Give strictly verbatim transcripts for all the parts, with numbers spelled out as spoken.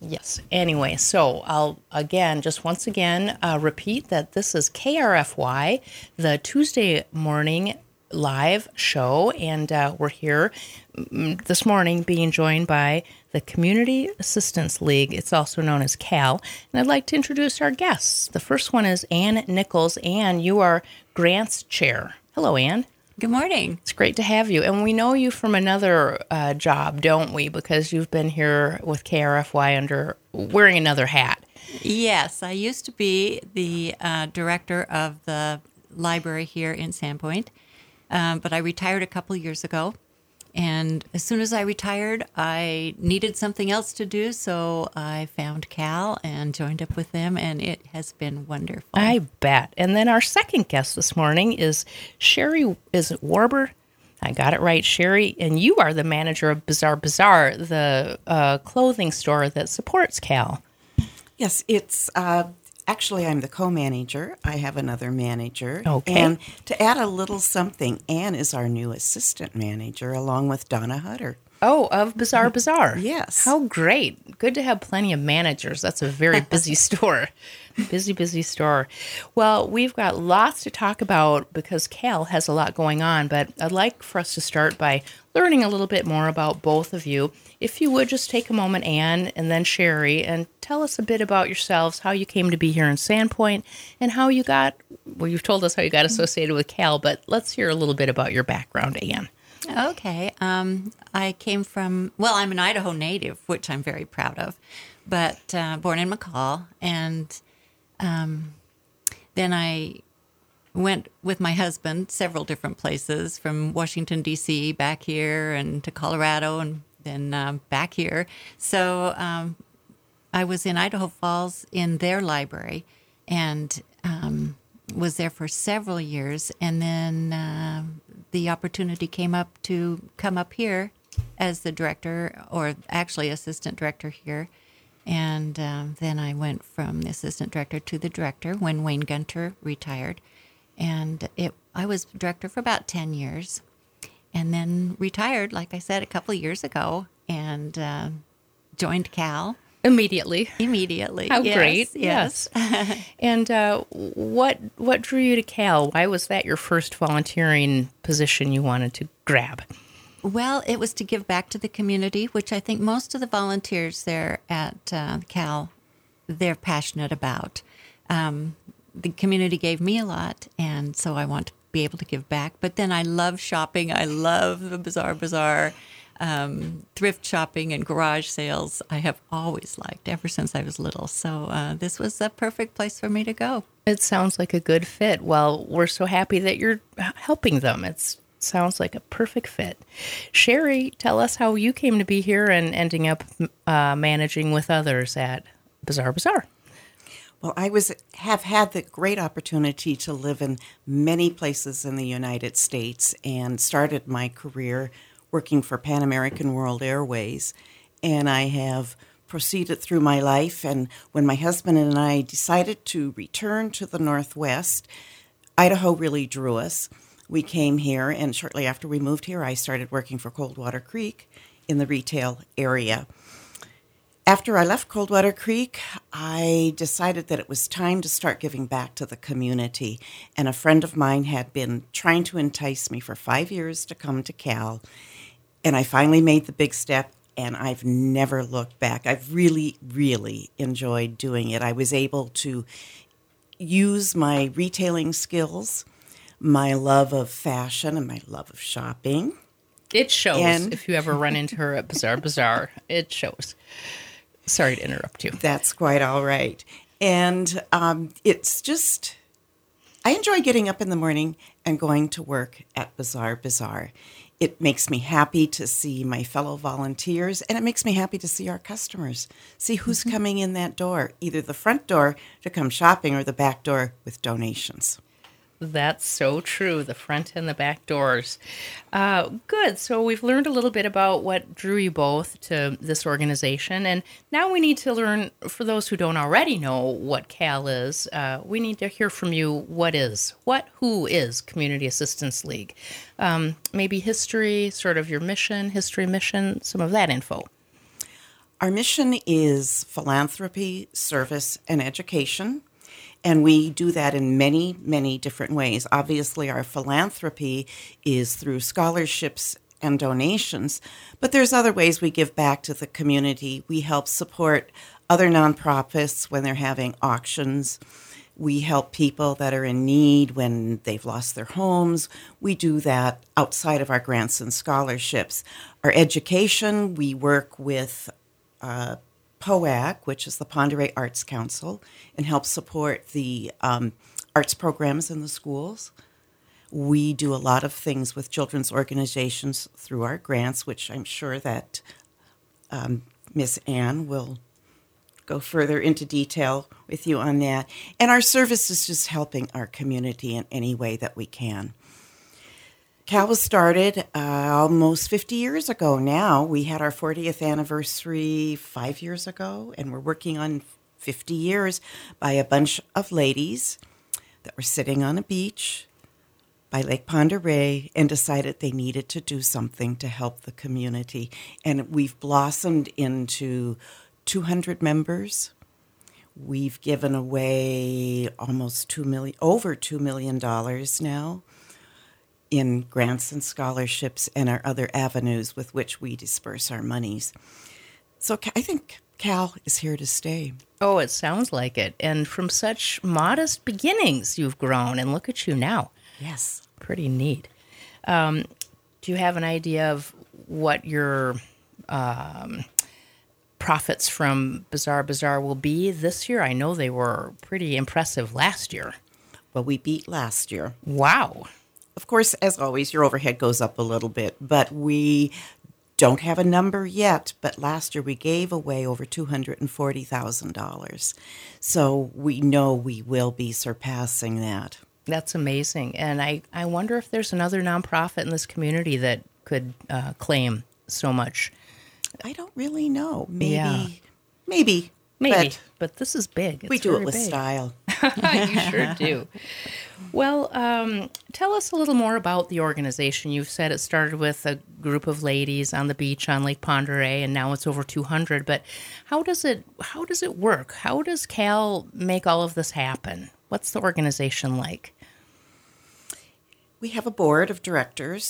Yes. Anyway, so I'll, again, just once again, uh, repeat that this is K R F Y, the Tuesday morning live show, and uh, we're here this morning being joined by the Community Assistance League. It's also known as C A L. And I'd like to introduce our guests. The first one is Ann Nichols. Ann, you are Grants Chair. Hello, Ann. Good morning. It's great to have you. And we know you from another uh, job, don't we? Because you've been here with K R F Y under wearing another hat. Yes. I used to be the uh, director of the library here in Sandpoint, um, but I retired a couple years ago. And as soon as I retired, I needed something else to do, so I found C A L and joined up with them, and it has been wonderful. I bet. And then our second guest this morning is Sherry, is it Warber? I got it right, Sherry. And you are the manager of Bizarre Bazaar, the uh, clothing store that supports C A L. Yes, it's... Uh Actually, I'm the co-manager. I have another manager. Okay. And to add a little something, Ann is our new assistant manager, along with Donna Hutter. Oh, of Bizarre Bazaar. Yes. How great. Good to have plenty of managers. That's a very busy store. Busy, busy store. Well, we've got lots to talk about because C A L has a lot going on, but I'd like for us to start by learning a little bit more about both of you. If you would just take a moment, Ann, and then Sherry, and tell us a bit about yourselves, how you came to be here in Sandpoint, and how you got, well, you've told us how you got associated with C A L, but let's hear a little bit about your background, Ann. Okay. Um, I came from, well, I'm an Idaho native, which I'm very proud of, but uh, born in McCall. And um, then I went with my husband several different places, from Washington, D C, back here, and to Colorado, and then um, back here. So um, I was in Idaho Falls in their library and um, was there for several years. And then... Uh, the opportunity came up to come up here as the director, or actually assistant director here. And um, then I went from the assistant director to the director when Wayne Gunter retired. And it, I was director for about ten years and then retired, like I said, a couple of years ago, and uh, joined C A L. Immediately. Immediately. How yes, great. Yes. yes. And uh, what what drew you to C A L? Why was that your first volunteering position you wanted to grab? Well, it was to give back to the community, which I think most of the volunteers there at uh, C A L, they're passionate about. Um, the community gave me a lot, and so I want to be able to give back. But then I love shopping. I love the Bizarre Bazaar. Um, thrift shopping and garage sales I have always liked ever since I was little. So uh, this was the perfect place for me to go. It sounds like a good fit. Well, we're so happy that you're helping them. It sounds like a perfect fit. Sherry, tell us how you came to be here and ending up uh, managing with others at Bizarre Bazaar. Well, I was have had the great opportunity to live in many places in the United States and started my career working for Pan American World Airways, and I have proceeded through my life. And when my husband and I decided to return to the Northwest, Idaho really drew us. We came here, and shortly after we moved here, I started working for Coldwater Creek in the retail area. After I left Coldwater Creek, I decided that it was time to start giving back to the community, and a friend of mine had been trying to entice me for five years to come to C A L. And I finally made the big step, and I've never looked back. I've really, really enjoyed doing it. I was able to use my retailing skills, my love of fashion, and my love of shopping. It shows, and if you ever run into her at Bizarre Bazaar. It shows. Sorry to interrupt you. That's quite all right. And um, it's just, I enjoy getting up in the morning and going to work at Bizarre Bazaar. It makes me happy to see my fellow volunteers, and it makes me happy to see our customers, see who's mm-hmm. coming in that door, either the front door to come shopping or the back door with donations. That's so true, the front and the back doors. Uh, good. So we've learned a little bit about what drew you both to this organization, and now we need to learn, for those who don't already know what C A L is, uh, we need to hear from you what is, what, who is Community Assistance League? Um, maybe history, sort of your mission, history, mission, some of that info. Our mission is philanthropy, service, and education, and we do that in many, many different ways. Obviously, our philanthropy is through scholarships and donations, but there's other ways we give back to the community. We help support other nonprofits when they're having auctions. We help people that are in need when they've lost their homes. We do that outside of our grants and scholarships. Our education, we work with Uh, P O A C, which is the Ponderé Arts Council, and help support the um, arts programs in the schools. We do a lot of things with children's organizations through our grants, which I'm sure that um, Miz Ann will go further into detail with you on that. And our service is just helping our community in any way that we can. C A L was started uh, almost fifty years ago now. We had our fortieth anniversary five years ago, and we're working on fifty years by a bunch of ladies that were sitting on a beach by Lake Pend Oreille and decided they needed to do something to help the community. And we've blossomed into two hundred members. We've given away almost two million dollars, over two million dollars now, in grants and scholarships and our other avenues with which we disperse our monies. So I think C A L is here to stay. Oh, it sounds like it. And from such modest beginnings, you've grown, and look at you now. Yes. Pretty neat. Um, do you have an idea of what your um, profits from Bizarre Bazaar will be this year? I know they were pretty impressive last year. Well, we beat last year. Wow. Of course, as always, your overhead goes up a little bit, but we don't have a number yet. But last year we gave away over two hundred forty thousand dollars. So we know we will be surpassing that. That's amazing. And I, I wonder if there's another nonprofit in this community that could uh, claim so much. I don't really know. Maybe. Yeah. Maybe. Maybe. But, but this is big. It's we do it with big. Style. You sure do. Well, um, tell us a little more about the organization. You've said it started with a group of ladies on the beach on Lake Pend Oreille, and now it's over two hundred. But how does it how does it work? How does C A L make all of this happen? What's the organization like? We have a board of directors,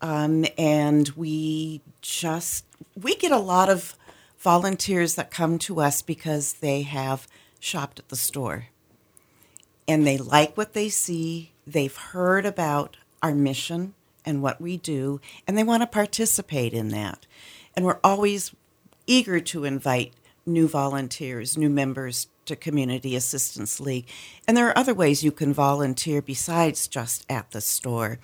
um, and we just we get a lot of volunteers that come to us because they have shopped at the store. And they like what they see. They've heard about our mission and what we do, and they want to participate in that. And we're always eager to invite new volunteers, new members to Community Assistance League. And there are other ways you can volunteer besides just at the store.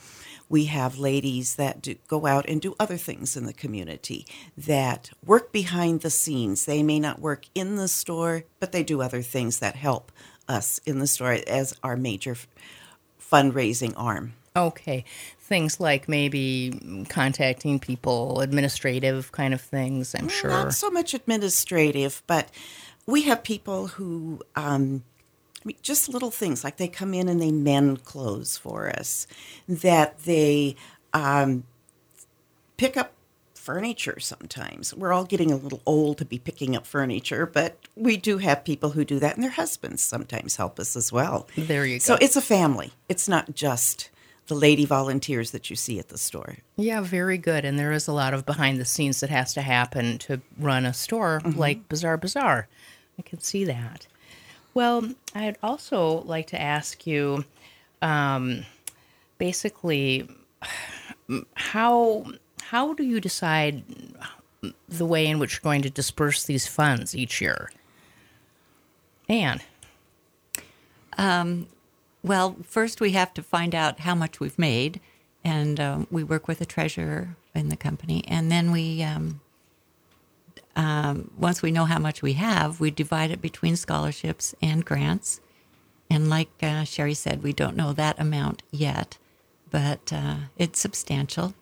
We have ladies that do, go out and do other things in the community that work behind the scenes. They may not work in the store, but they do other things that help us in the store as our major f- fundraising arm. Okay. Things like maybe contacting people, administrative kind of things, I'm well, sure. Not so much administrative, but we have people who, um, I mean, just little things, like they come in and they mend clothes for us, that they um, pick up furniture sometimes. We're all getting a little old to be picking up furniture, but we do have people who do that, and their husbands sometimes help us as well. There you go. So it's a family. It's not just the lady volunteers that you see at the store. Yeah, very good. And there is a lot of behind the scenes that has to happen to run a store mm-hmm. like Bizarre Bazaar. I can see that. Well, I'd also like to ask you um, basically how... How do you decide the way in which you're going to disperse these funds each year? Ann? Um, well, first we have to find out how much we've made, and um, we work with a treasurer in the company. And then we, um, um, once we know how much we have, we divide it between scholarships and grants. And like uh, Sherry said, we don't know that amount yet, but uh, it's substantial.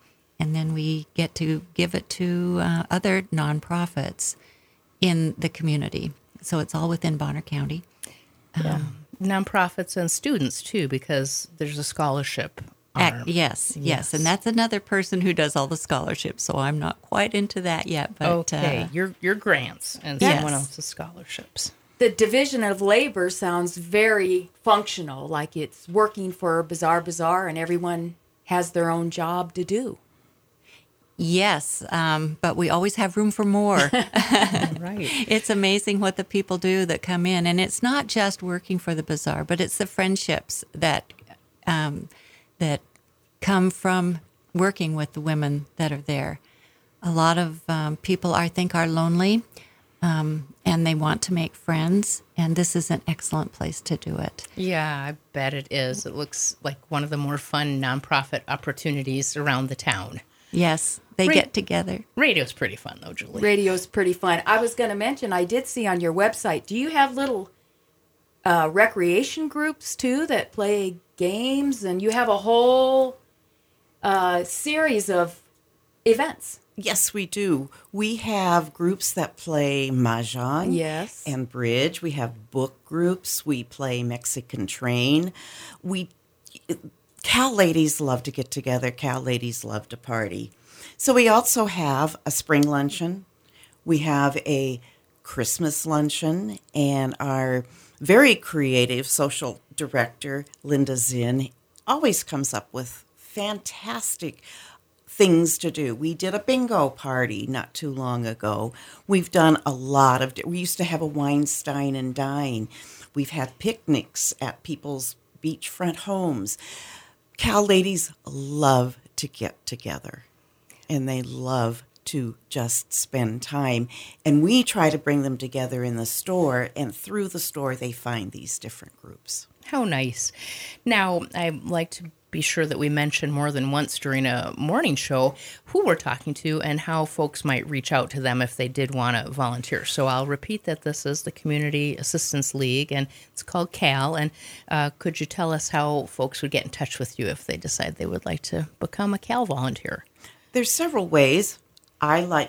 And then we get to give it to uh, other nonprofits in the community. So it's all within Bonner County. Yeah. Um, nonprofits and students, too, because there's a scholarship arm. Yes, yes, yes. And that's another person who does all the scholarships. So I'm not quite into that yet. But okay, uh, your your grants and yes. someone else's scholarships. The division of labor sounds very functional, like it's working for Bizarre Bazaar and everyone has their own job to do. Yes, um, but we always have room for more. Right. It's amazing what the people do that come in. And it's not just working for the Bazaar, but it's the friendships that um, that come from working with the women that are there. A lot of um, people, I think, are lonely. Um, and they want to make friends, and this is an excellent place to do it. Yeah, I bet it is. It looks like one of the more fun nonprofit opportunities around the town. Yes, they Ra- get together. Radio's pretty fun, though, Julie. Radio's pretty fun. I was going to mention, I did see on your website, do you have little uh, recreation groups, too, that play games? And you have a whole uh, series of events. Yes, we do. We have groups that play mahjong yes. and bridge. We have book groups. We play Mexican train. We Cal ladies love to get together. Cal ladies love to party. So we also have a spring luncheon. We have a Christmas luncheon, and our very creative social director, Linda Zinn, always comes up with fantastic things to do. We did a bingo party not too long ago. We've done a lot of, we used to have a Weinstein and Dine. We've had picnics at people's beachfront homes. Cal ladies love to get together, and they love to just spend time. And we try to bring them together in the store, and through the store they find these different groups. How nice. Now, I like to be sure that we mention more than once during a morning show who we're talking to and how folks might reach out to them if they did want to volunteer. So I'll repeat that this is the Community Assistance League, and it's called C A L. And uh, could you tell us how folks would get in touch with you if they decide they would like to become a C A L volunteer? There's several ways. I like,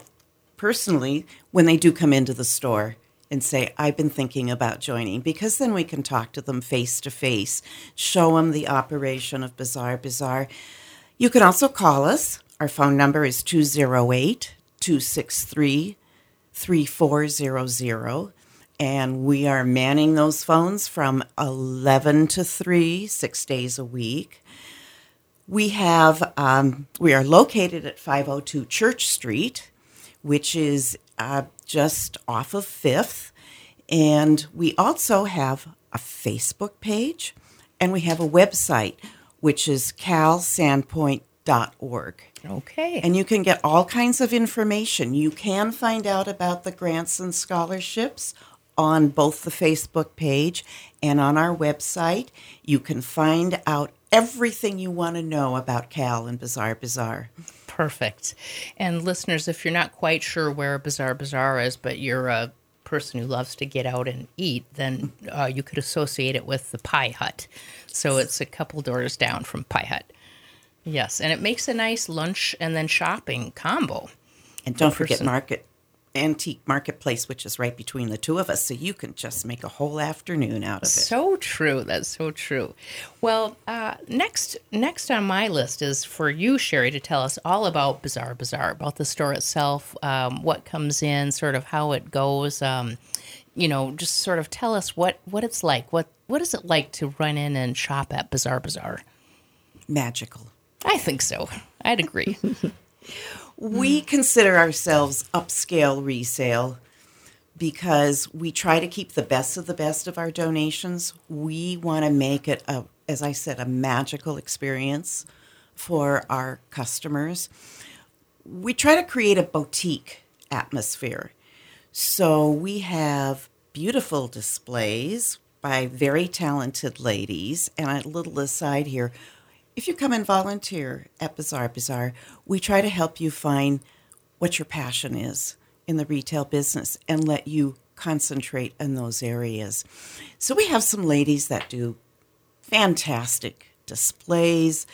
personally, when they do come into the store and say, I've been thinking about joining, because then we can talk to them face-to-face, show them the operation of Bizarre Bazaar. You can also call us. Our phone number is two oh eight, two six three, three four zero zero, and we are manning those phones from eleven to three, six days a week. We have um, we are located at five oh two Church Street, which is Uh, just off of fifth, and we also have a Facebook page, and we have a website, which is cal sandpoint dot org. Okay. And you can get all kinds of information. You can find out about the grants and scholarships on both the Facebook page and on our website. You can find out everything you want to know about Cal and Bizarre Bazaar. Perfect. And listeners, if you're not quite sure where Bizarre Bazaar is, but you're a person who loves to get out and eat, then uh, you could associate it with the Pie Hut. So it's a couple doors down from Pie Hut. Yes, and it makes a nice lunch and then shopping combo. And don't forget market, Antique Marketplace, which is right between the two of us, so you can just make a whole afternoon out of it. So true. That's so true. Well, uh, next next on my list is for you, Sherry, to tell us all about Bizarre Bazaar, about the store itself, um, what comes in, sort of how it goes. Um, you know, just sort of tell us what, what it's like. What What is it like to run in and shop at Bizarre Bazaar? Magical. I think so. I'd agree. We consider ourselves upscale resale because we try to keep the best of the best of our donations. We want to make it, a, as I said, a magical experience for our customers. We try to create a boutique atmosphere. So we have beautiful displays by very talented ladies. And a little aside here, if you come and volunteer at Bizarre Bazaar, we try to help you find what your passion is in the retail business and let you concentrate on those areas. So we have some ladies that do fantastic displays.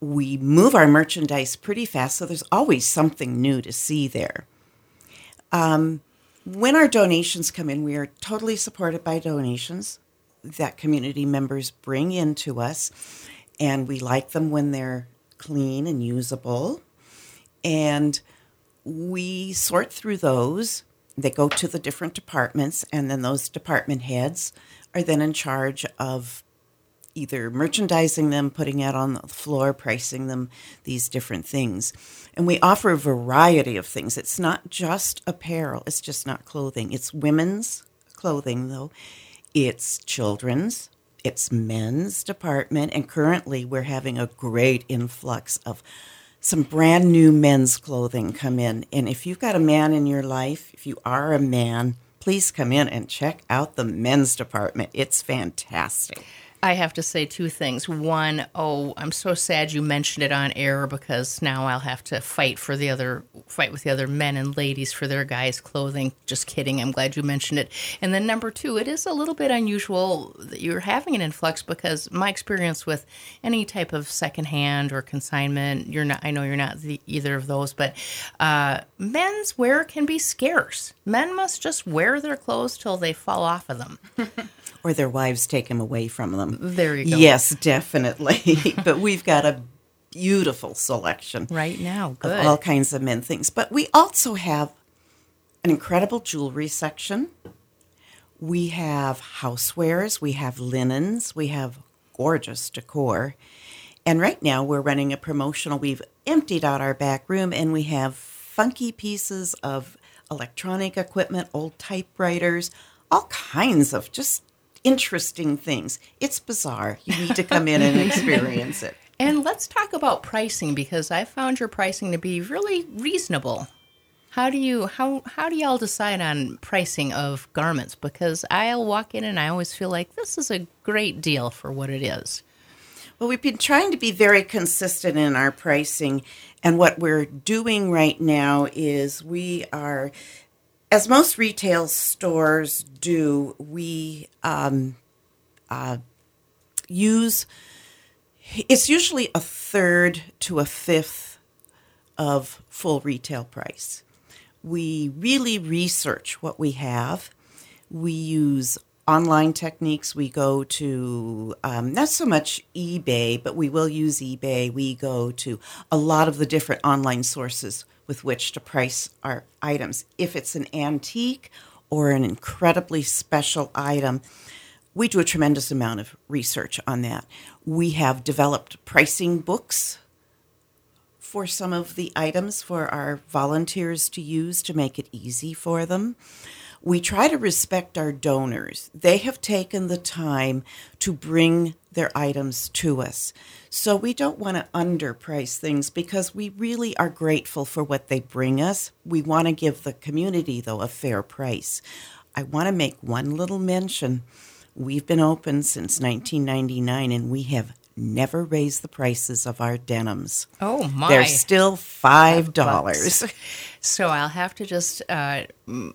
We move our merchandise pretty fast, so there's always something new to see there. Um, when our donations come in, we are totally supported by donations that community members bring in to us. and we like them when they're clean and usable. And we sort through those. They go to the different departments, and then those department heads are then in charge of either merchandising them, putting out on the floor, pricing them, these different things. And we offer a variety of things. It's not just apparel. It's just not clothing. It's women's clothing, though. It's children's. It's men's department. And currently, we're having a great influx of some brand new men's clothing come in. And if you've got a man in your life, if you are a man, please come in and check out the men's department. It's fantastic. I have to say two things. One, oh, I'm so sad you mentioned it on air because now I'll have to fight for the other, fight with the other men and ladies for their guys' clothing. Just kidding. I'm glad you mentioned it. And then number two, it is a little bit unusual that you're having an influx because my experience with any type of secondhand or consignment, you're not. I know you're not the, either of those, but uh, men's wear can be scarce. Men must just wear their clothes till they fall off of them. Or their wives take them away from them. There you go. Yes, definitely. But we've got a beautiful selection right now. Good. Of all kinds of men things. But we also have an incredible jewelry section. We have housewares. We have linens. We have gorgeous decor. And right now we're running a promotional. We've emptied out our back room, and we have funky pieces of electronic equipment, old typewriters, all kinds of just interesting things. It's bizarre. You need to come in and experience it. And let's talk about pricing, because I found your pricing to be really reasonable. How do you how how do y'all decide on pricing of garments? Because I'll walk in and I always feel like this is a great deal for what it is. Well, we've been trying to be very consistent in our pricing, and what we're doing right now is we are, as most retail stores do, we um, uh, use, it's usually a third to a fifth of full retail price. We really research what we have. We use online techniques. We go to, um, not so much eBay, but we will use eBay. We go to a lot of the different online sources with which to price our items. If it's an antique or an incredibly special item, we do a tremendous amount of research on that. We have developed pricing books for some of the items for our volunteers to use to make it easy for them. We try to respect our donors. They have taken the time to bring their items to us. So we don't want to underprice things because we really are grateful for what they bring us. We want to give the community, though, a fair price. I want to make one little mention. We've been open since nineteen ninety-nine, and we have never raised the prices of our denims. Oh, my. They're still five dollars. So I'll have to just uh,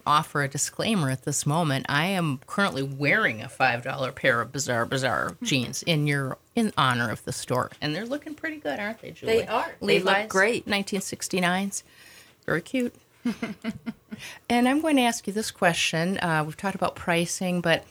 offer a disclaimer at this moment. I am currently wearing a five dollars pair of Bizarre Bazaar jeans in your in honor of the store. And they're looking pretty good, aren't they, Julie? They are. Levi's, they look great. nineteen sixty-nines. Very cute. And I'm going to ask you this question. Uh, we've talked about pricing, but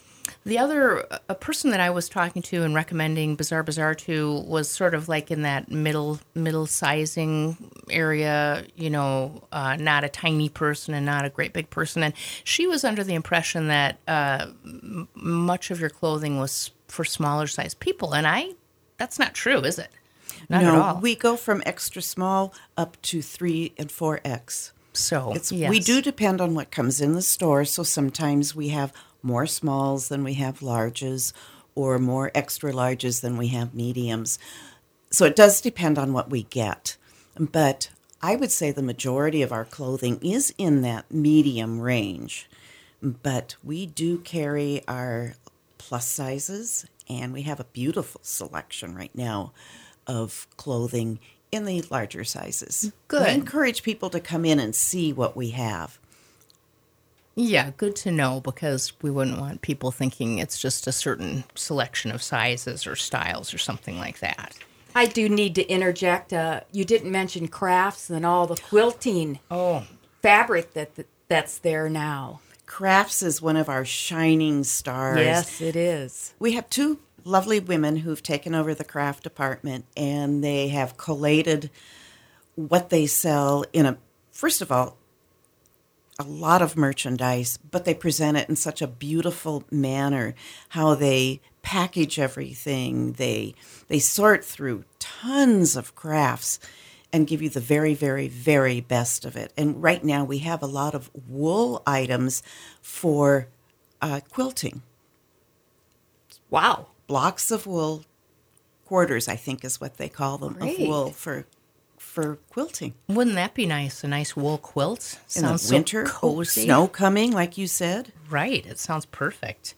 the other a person that I was talking to and recommending Bizarre Bazaar to was sort of like in that middle middle sizing area, you know, uh, not a tiny person and not a great big person. And she was under the impression that uh, m- much of your clothing was for smaller size people. And I, that's not true, is it? Not no, at all. We go from extra small up to three and four X. So it's, yes. We do depend on what comes in the store. So sometimes we have more smalls than we have larges, or more extra larges than we have mediums. So it does depend on what we get. But I would say the majority of our clothing is in that medium range. But we do carry our plus sizes, and we have a beautiful selection right now of clothing in the larger sizes. Good. We encourage people to come in and see what we have. Yeah, good to know, because we wouldn't want people thinking it's just a certain selection of sizes or styles or something like that. I do need to interject. Uh, you didn't mention crafts and all the quilting oh. fabric that th- that's there now. Crafts is one of our shining stars. Yes, it is. We have two lovely women who've taken over the craft department, and they have collated what they sell in a, first of all, a lot of merchandise, but they present it in such a beautiful manner, how they package everything. They they sort through tons of crafts and give you the very, very, very best of it. And right now we have a lot of wool items for uh, quilting. Wow. Blocks of wool, quarters, I think is what they call them, Great. Of wool for for quilting. Wouldn't that be nice? A nice wool quilt. In sounds the winter, so cozy. Snow coming, like you said. Right. It sounds perfect.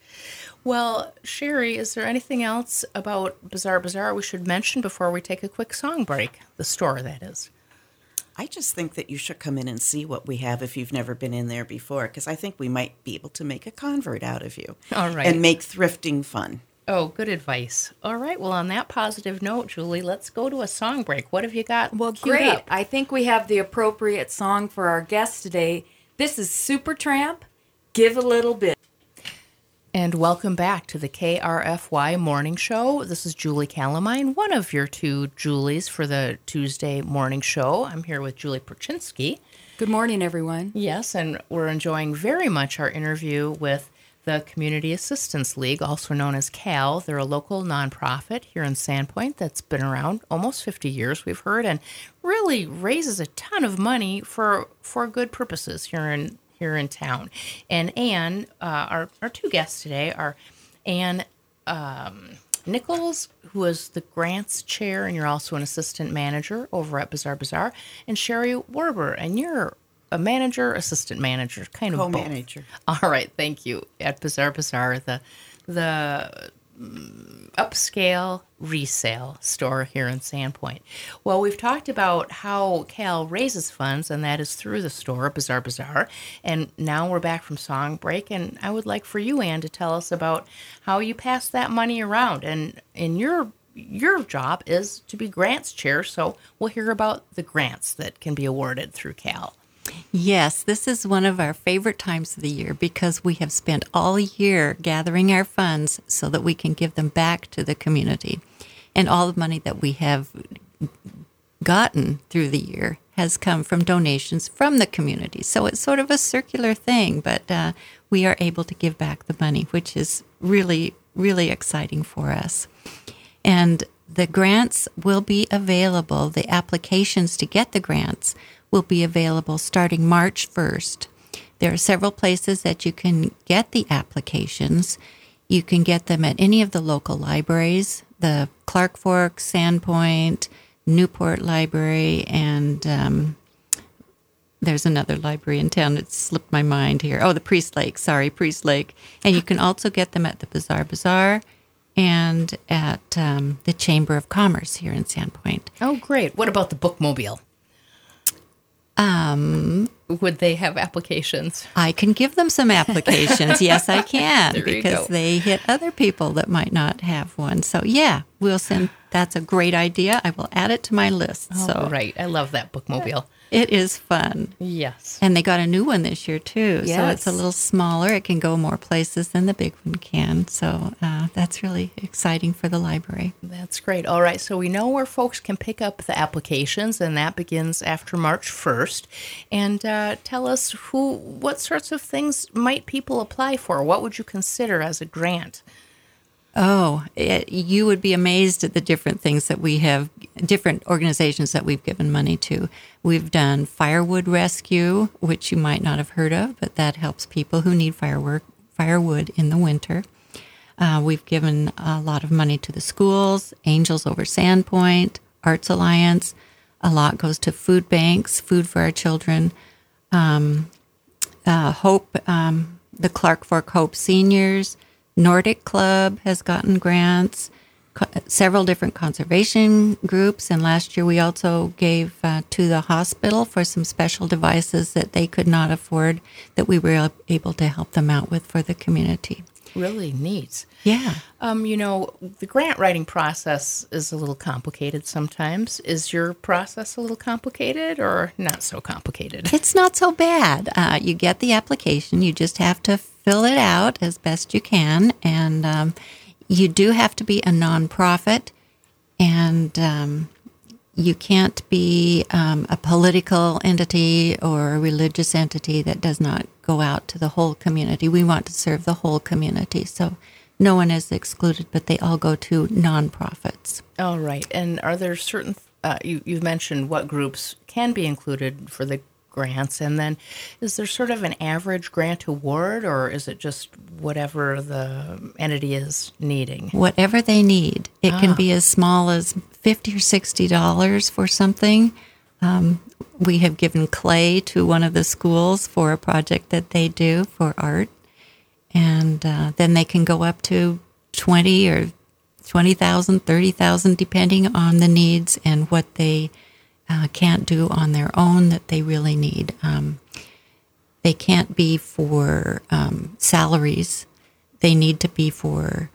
Well, Sherry, is there anything else about Bizarre Bazaar we should mention before we take a quick song break? The store, that is. I just think that you should come in and see what we have if you've never been in there before, because I think we might be able to make a convert out of you. All right. And make thrifting fun. Oh, good advice. All right. Well, on that positive note, Julie, let's go to a song break. What have you got? Well, great. Up? I think we have the appropriate song for our guest today. This is Supertramp, Give a Little Bit. And welcome back to the K R F Y Morning Show. This is Julie Calamine, one of your two Julies for the Tuesday morning show. I'm here with Julie Perchinsky. Good morning, everyone. Yes, and we're enjoying very much our interview with the Community Assistance League, also known as C A L. They're a local nonprofit here in Sandpoint that's been around almost fifty years, we've heard, and really raises a ton of money for for good purposes here in here in town. And Ann, uh, our, our two guests today are Ann um, Nichols, who is the grants chair, and you're also an assistant manager over at Bizarre Bazaar, and Sherry Warber, and you're a manager, assistant manager, kind of co-manager. Both. All right, thank you. At Bizarre Bazaar, the the upscale resale store here in Sandpoint. Well, we've talked about how C A L raises funds, and that is through the store, Bizarre Bazaar. And now we're back from song break, and I would like for you, Ann, to tell us about how you pass that money around. And in your your job is to be grants chair, so we'll hear about the grants that can be awarded through C A L. Yes, this is one of our favorite times of the year because we have spent all year gathering our funds so that we can give them back to the community. And all the money that we have gotten through the year has come from donations from the community. So it's sort of a circular thing, but uh, we are able to give back the money, which is really, really exciting for us. And the grants will be available, the applications to get the grants will be available starting March first. There are several places that you can get the applications. You can get them at any of the local libraries, the Clark Fork, Sandpoint, Newport Library, and um, there's another library in town that slipped my mind here. Oh, the Priest Lake, sorry, Priest Lake. And you can also get them at the Bizarre Bazaar and at um, the Chamber of Commerce here in Sandpoint. Oh, great. What about the Bookmobile? Um, would they have applications? I can give them some applications. Yes, I can, because they hit other people that might not have one. So yeah, we'll send. That's a great idea. I will add it to my list. Oh, so right, I love that Bookmobile. It is fun. Yes, and they got a new one this year too. Yes. So it's a little smaller. It can go more places than the big one can. So uh, that's really exciting for the library. That's great. All right, so we know where folks can pick up the applications, and that begins after March first. And uh, tell us who, what sorts of things might people apply for? What would you consider as a grant? Oh, it, you would be amazed at the different things that we have, different organizations that we've given money to. We've done Firewood Rescue, which you might not have heard of, but that helps people who need firework, firewood in the winter. Uh, we've given a lot of money to the schools, Angels Over Sandpoint, Arts Alliance. A lot goes to food banks, food for our children. Um, uh, Hope, um, the Clark Fork Hope Seniors, Nordic Club has gotten grants, co- several different conservation groups, and last year we also gave uh, to the hospital for some special devices that they could not afford that we were able to help them out with for the community. Really neat. Yeah. Um, you know, the grant writing process is a little complicated sometimes. Is your process a little complicated or not so complicated? It's not so bad. Uh, you get the application. You just have to fill it out as best you can. And um, you do have to be a nonprofit, and um, you can't be um, a political entity or a religious entity that does not go out to the whole community. We want to serve the whole community, so no one is excluded, but they all go to nonprofits. All right. And are there certain, uh, you, you mentioned what groups can be included for the grants, and then is there sort of an average grant award, or is it just whatever the entity is needing? Whatever they need. It ah. can be as small as fifty dollars or sixty dollars for something. Um, we have given clay to one of the schools for a project that they do for art. And uh, then they can go up to twenty or twenty thousand, thirty thousand, depending on the needs and what they uh, can't do on their own that they really need. Um, they can't be for um, salaries. They need to be for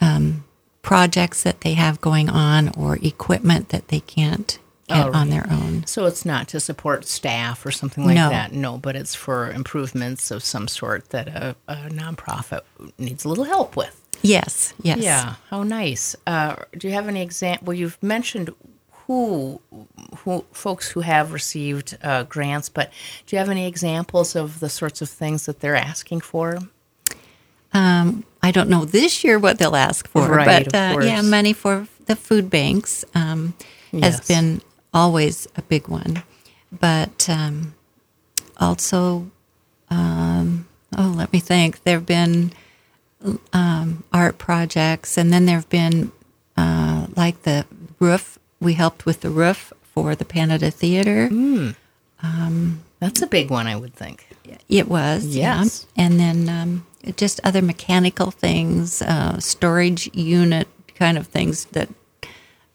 um, projects that they have going on or equipment that they can't get oh, on their own. So it's not to support staff or something like no. that, no, but it's for improvements of some sort that a, a nonprofit needs a little help with. Yes, yes. Yeah, how nice. Uh, do you have any example? Well, you've mentioned who, who folks who have received uh, grants, but do you have any examples of the sorts of things that they're asking for? Um, I don't know this year what they'll ask for, right, but uh, yeah, money for the food banks um, yes. has been always a big one, but um, also, um, oh, let me think. There have been um, art projects, and then there have been uh, like the roof. We helped with the roof for the Panetta Theater. Mm. Um, That's a big one, I would think. It was, yes. Yeah. And then um, just other mechanical things, uh, storage unit kind of things that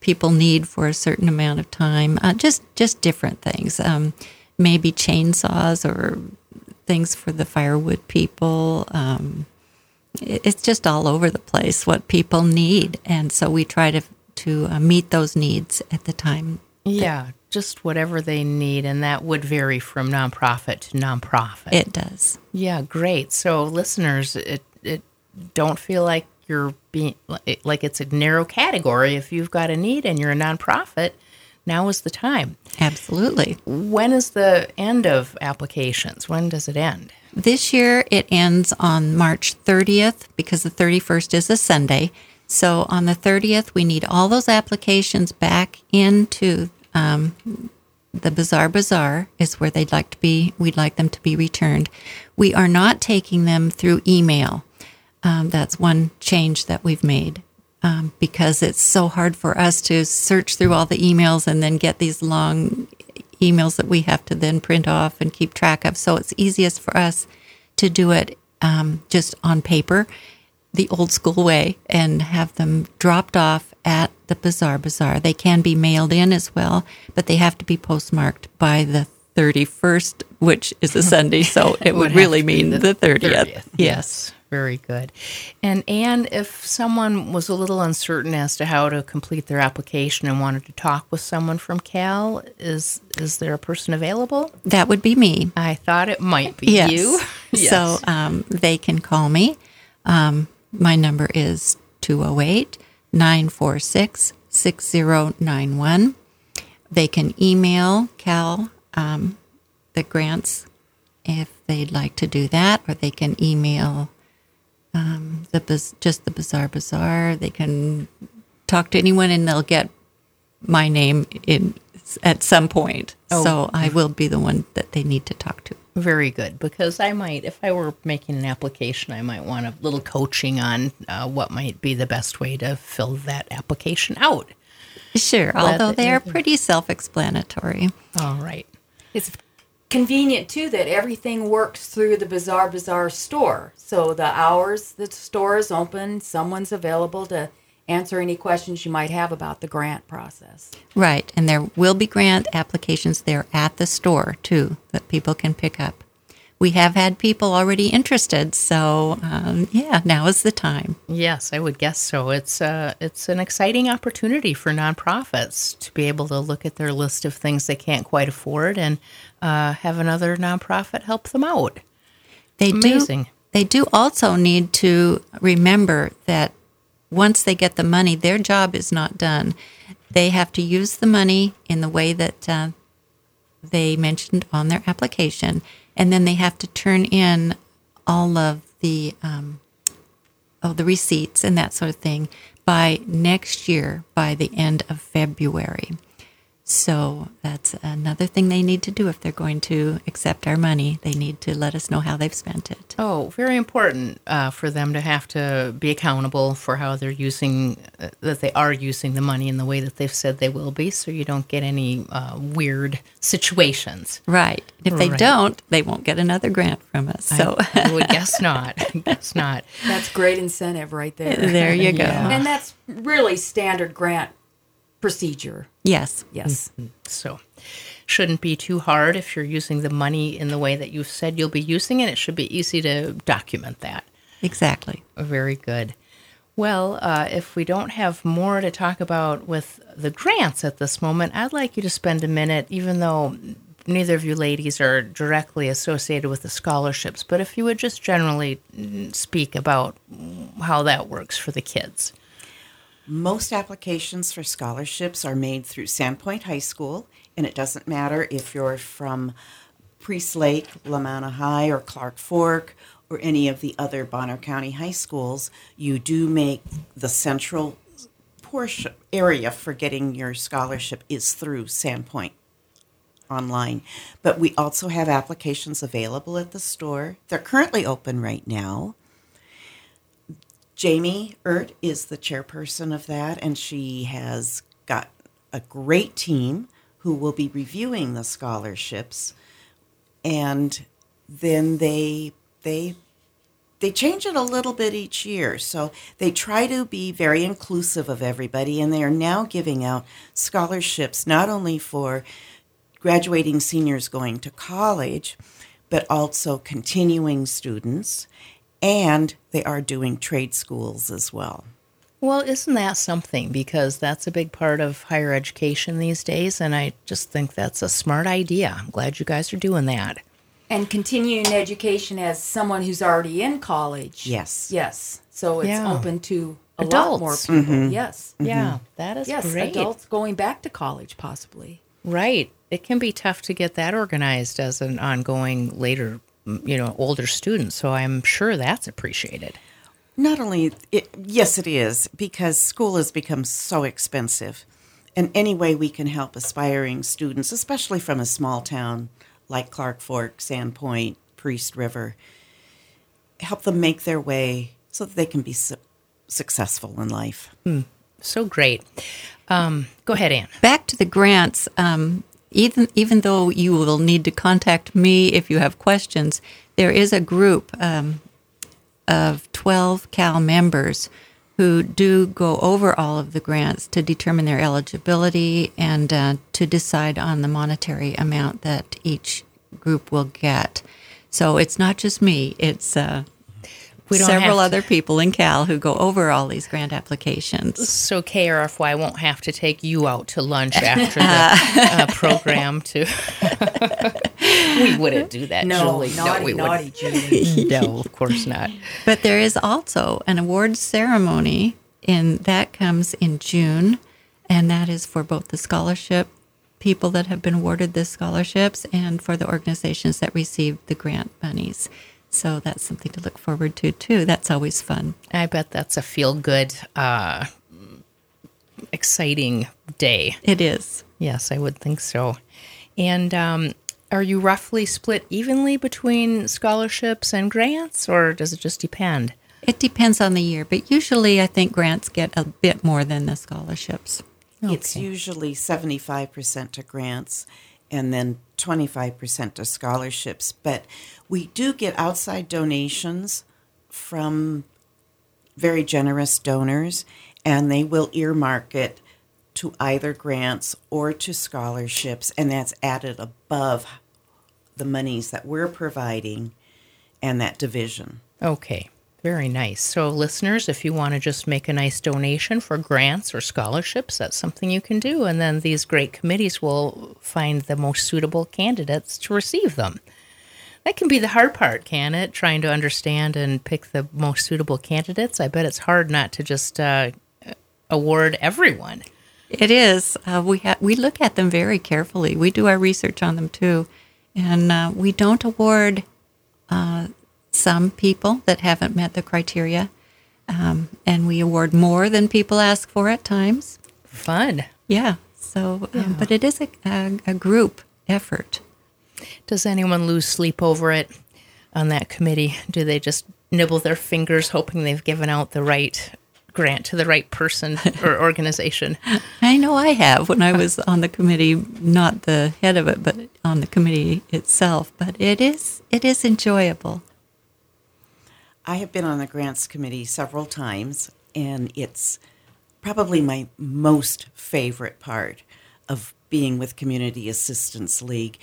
people need for a certain amount of time, uh, just just different things, um, maybe chainsaws or things for the firewood people. Um, it, it's just all over the place what people need, and so we try to to uh, meet those needs at the time. Yeah, that, just whatever they need, and that would vary from nonprofit to nonprofit. It does. Yeah, great. So listeners, it it don't feel like you're being like it's a narrow category. If you've got a need and you're a nonprofit, now is the time. Absolutely. When is the end of applications? When does it end? This year it ends on March thirtieth because the thirty-first is a Sunday. So on the thirtieth, we need all those applications back into um, the Bizarre Bazaar is where they'd like to be. We'd like them to be returned. We are not taking them through email. Um, that's one change that we've made um, because it's so hard for us to search through all the emails and then get these long emails that we have to then print off and keep track of. So it's easiest for us to do it um, just on paper, the old school way, and have them dropped off at the Bizarre Bazaar. They can be mailed in as well, but they have to be postmarked by the thirty-first, which is a Sunday, so it, it would, would really mean the, the thirtieth. thirtieth. Yes. Very good. And and if someone was a little uncertain as to how to complete their application and wanted to talk with someone from C A L, is is there a person available? That would be me. I thought it might be yes. you. Yes. So um, they can call me. Um, my number is two oh eight, nine four six, six oh nine one. They can email C A L, um, the grants, if they'd like to do that, or they can email Um, the just the Bizarre Bazaar. They can talk to anyone, and they'll get my name in at some point. Oh. So I will be the one that they need to talk to. Very good, because I might, if I were making an application, I might want a little coaching on uh, what might be the best way to fill that application out. Sure, Glad although they are pretty self-explanatory. All right. It's convenient, too, that everything works through the Bizarre Bazaar store. So the hours the store is open, someone's available to answer any questions you might have about the grant process. Right, and there will be grant applications there at the store, too, that people can pick up. We have had people already interested, so um, yeah, now is the time. Yes, I would guess so. It's uh, it's an exciting opportunity for nonprofits to be able to look at their list of things they can't quite afford and uh, have another nonprofit help them out. They Amazing. Do, they do also need to remember that once they get the money, their job is not done. They have to use the money in the way that uh, they mentioned on their application, and then they have to turn in all of the um, oh, the receipts and that sort of thing by next year, by the end of February. So that's another thing they need to do if they're going to accept our money. They need to let us know how they've spent it. Oh, very important uh, for them to have to be accountable for how they're using, uh, that they are using the money in the way that they've said they will be, so you don't get any uh, weird situations. Right. If they right. don't, they won't get another grant from us. So I, I would guess not. Guess not. That's great incentive right there. There you go. Yeah. And that's really standard grant procedure. Yes. Yes. Mm-hmm. So shouldn't be too hard if you're using the money in the way that you've said you'll be using it. It should be easy to document that. Exactly. Very good. Well, uh, if we don't have more to talk about with the grants at this moment, I'd like you to spend a minute, even though neither of you ladies are directly associated with the scholarships, but if you would just generally speak about how that works for the kids. Most applications for scholarships are made through Sandpoint High School, and it doesn't matter if you're from Priest Lake, Lamana High, or Clark Fork, or any of the other Bonner County high schools. You do make the central portion area for getting your scholarship is through Sandpoint online. But we also have applications available at the store. They're currently open right now. Jamie Ert is the chairperson of that, and she has got a great team who will be reviewing the scholarships, and then they they they change it a little bit each year. So they try to be very inclusive of everybody, and they are now giving out scholarships not only for graduating seniors going to college, but also continuing students. And they are doing trade schools as well. Well, isn't that something? Because that's a big part of higher education these days, and I just think that's a smart idea. I'm glad you guys are doing that. And continuing education as someone who's already in college. Yes. Yes. So it's yeah. open to a adults. Lot more people. Mm-hmm. Yes. Mm-hmm. Yeah, that is yes, great. Yes, adults going back to college possibly. Right. It can be tough to get that organized as an ongoing later you know, older students, so I'm sure that's appreciated. Not only, it, yes it is, because school has become so expensive, and any way we can help aspiring students, especially from a small town like Clark Fork, Sandpoint, Priest River, help them make their way so that they can be su- successful in life. Mm, so great. Um, go ahead, Ann. Back to the grants. Um Even even though you will need to contact me if you have questions, there is a group um, of twelve C A L members who do go over all of the grants to determine their eligibility and uh, to decide on the monetary amount that each group will get. So it's not just me, it's uh, we don't several have other people in C A L who go over all these grant applications. So K R F Y won't have to take you out to lunch after the uh, program to... We wouldn't do that, no, Julie. Naughty, no, we naughty, wouldn't. Julie. No, of course not. But there is also an awards ceremony, and that comes in June, and that is for both the scholarship people that have been awarded the scholarships and for the organizations that received the grant monies. So that's something to look forward to, too. That's always fun. I bet that's a feel-good, uh, exciting day. It is. Yes, I would think so. And um, are you roughly split evenly between scholarships and grants, or does it just depend? It depends on the year, but usually I think grants get a bit more than the scholarships. Okay. It's usually seventy-five percent to grants and then twenty-five percent to scholarships. But we do get outside donations from very generous donors, and they will earmark it to either grants or to scholarships, and that's added above the monies that we're providing and that division. Okay, very nice. So listeners, if you want to just make a nice donation for grants or scholarships, that's something you can do. And then these great committees will find the most suitable candidates to receive them. That can be the hard part, can't it? Trying to understand and pick the most suitable candidates. I bet it's hard not to just uh, award everyone. It is. Uh, we ha- we look at them very carefully. We do our research on them, too. And uh, we don't award uh, some people that haven't met the criteria. Um, and we award more than people ask for at times. Fun. Yeah. So, um, oh. But it is a, a, a group effort. Does anyone lose sleep over it on that committee? Do they just nibble their fingers hoping they've given out the right grant to the right person or organization? I know I have when I was on the committee, not the head of it, but on the committee itself. But it is it is enjoyable. I have been on the grants committee several times, and it's probably my most favorite part of being with Community Assistance League.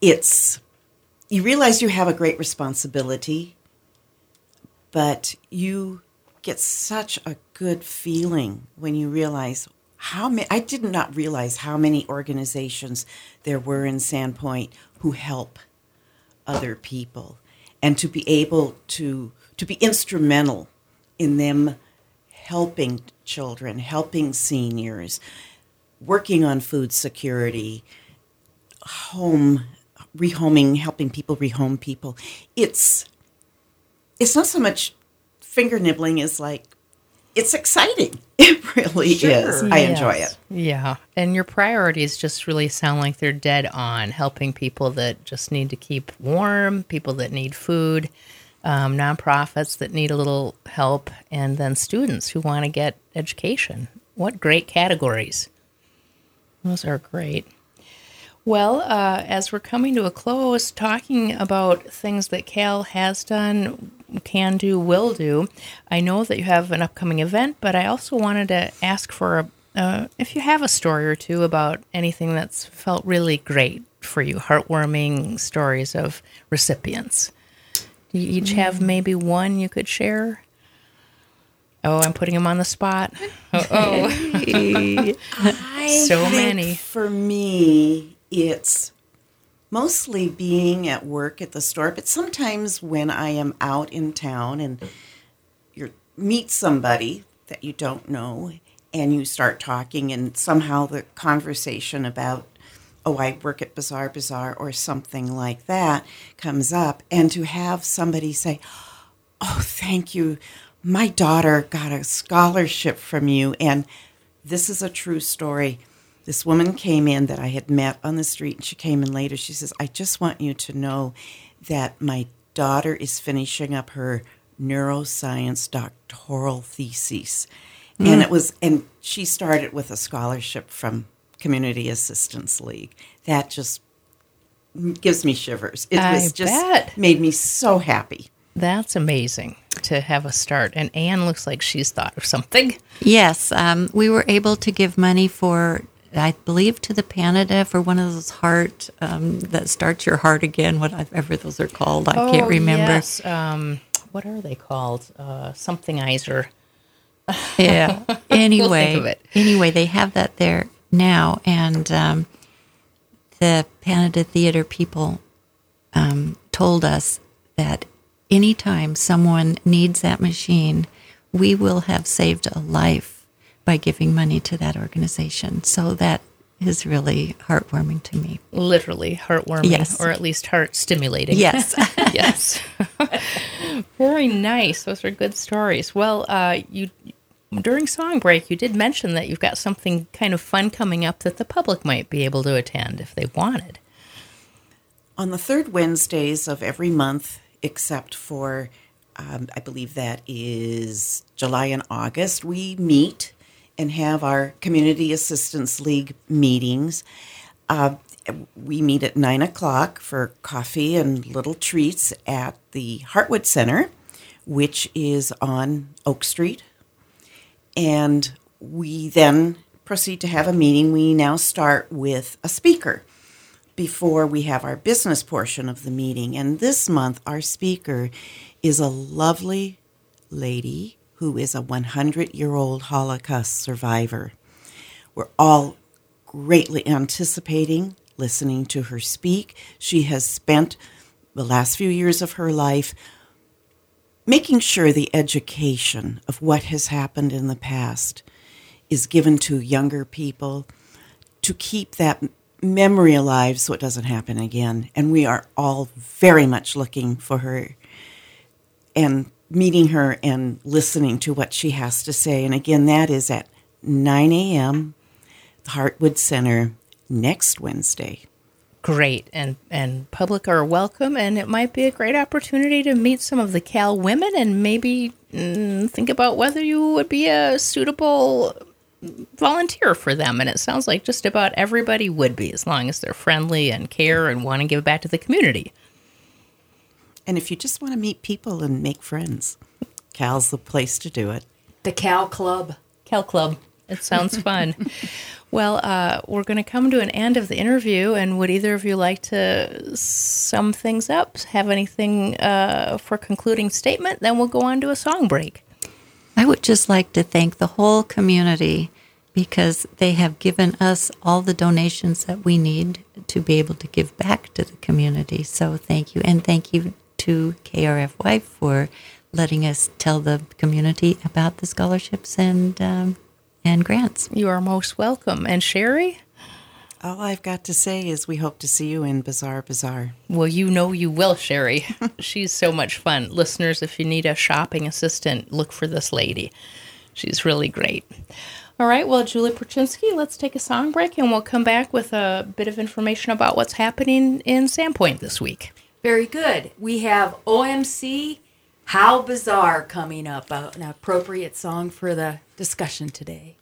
It's, you realize you have a great responsibility, but you get such a good feeling when you realize how many, I did not realize how many organizations there were in Sandpoint who help other people. And to be able to, to be instrumental in them helping children, helping seniors, working on food security, home rehoming, helping people rehome people. It's it's not so much finger nibbling as like, it's exciting. It really sure. is. Yes. I enjoy it. Yeah. And your priorities just really sound like they're dead on, helping people that just need to keep warm, people that need food, um, nonprofits that need a little help, and then students who want to get education. What great categories. Those are great. Well, uh, as we're coming to a close, talking about things that C A L has done, can do, will do, I know that you have an upcoming event, but I also wanted to ask for a, uh, if you have a story or two about anything that's felt really great for you, heartwarming stories of recipients. Do you each have maybe one you could share? Oh, I'm putting him on the spot. Uh-oh. I so think many. For me, it's mostly being at work at the store, but sometimes when I am out in town and you meet somebody that you don't know and you start talking and somehow the conversation about, oh, I work at Bizarre Bazaar or something like that comes up, and to have somebody say, oh, thank you, my daughter got a scholarship from you, and this is a true story. This woman came in that I had met on the street, and she came in later. She says, I just want you to know that my daughter is finishing up her neuroscience doctoral thesis. Mm. And it was, and she started with a scholarship from Community Assistance League. That just gives me shivers. It I was just bet. Made me so happy. That's amazing to have a start. And Anne looks like she's thought of something. Yes. Um, we were able to give money for, I believe, to the Panetta for one of those heart, um, that starts your heart again, whatever those are called. I oh, can't remember. Yes. Um, what are they called? Uh, something-izer. Yeah. Anyway, we'll think of it. Anyway, they have that there now. And um, the Panetta Theater people um, told us that anytime someone needs that machine, we will have saved a life by giving money to that organization. So that is really heartwarming to me. Literally heartwarming, yes. Or at least heart stimulating. Yes. Yes. Very nice. Those are good stories. Well, uh, you during song break, you did mention that you've got something kind of fun coming up that the public might be able to attend if they wanted. On the third Wednesdays of every month, except for, um, I believe that is July and August, we meet and have our Community Assistance League meetings. Uh, we meet at nine o'clock for coffee and little treats at the Heartwood Center, which is on Oak Street. And we then proceed to have a meeting. We now start with a speaker before we have our business portion of the meeting. And this month, our speaker is a lovely lady who is a one hundred-year-old Holocaust survivor. We're all greatly anticipating listening to her speak. She has spent the last few years of her life, making sure the education of what has happened in the past is given to younger people to keep that memory alive so it doesn't happen again. And we are all very much looking for her and meeting her and listening to what she has to say. And again, that is at nine a.m., the Heartwood Center, next Wednesday. Great, and and public are welcome, and it might be a great opportunity to meet some of the C A L women and maybe mm, think about whether you would be a suitable volunteer for them. And it sounds like just about everybody would be, as long as they're friendly and care and want to give back to the community. And if you just want to meet people and make friends, C A L's the place to do it. The C A L Club. C A L Club. It sounds fun. Well, uh, we're going to come to an end of the interview, and would either of you like to sum things up, have anything uh, for concluding statement? Then we'll go on to a song break. I would just like to thank the whole community because they have given us all the donations that we need to be able to give back to the community. So thank you, and thank you to K R F Y for letting us tell the community about the scholarships and um, and grants. You are most welcome. And Sherry? All I've got to say is we hope to see you in Bizarre Bazaar. Well, you know you will, Sherry. She's so much fun. Listeners, if you need a shopping assistant, look for this lady. She's really great. All right, well, Julie Perchinsky, let's take a song break, and we'll come back with a bit of information about what's happening in Sandpoint this week. Very good. We have O M C How Bizarre coming up, an appropriate song for the discussion today.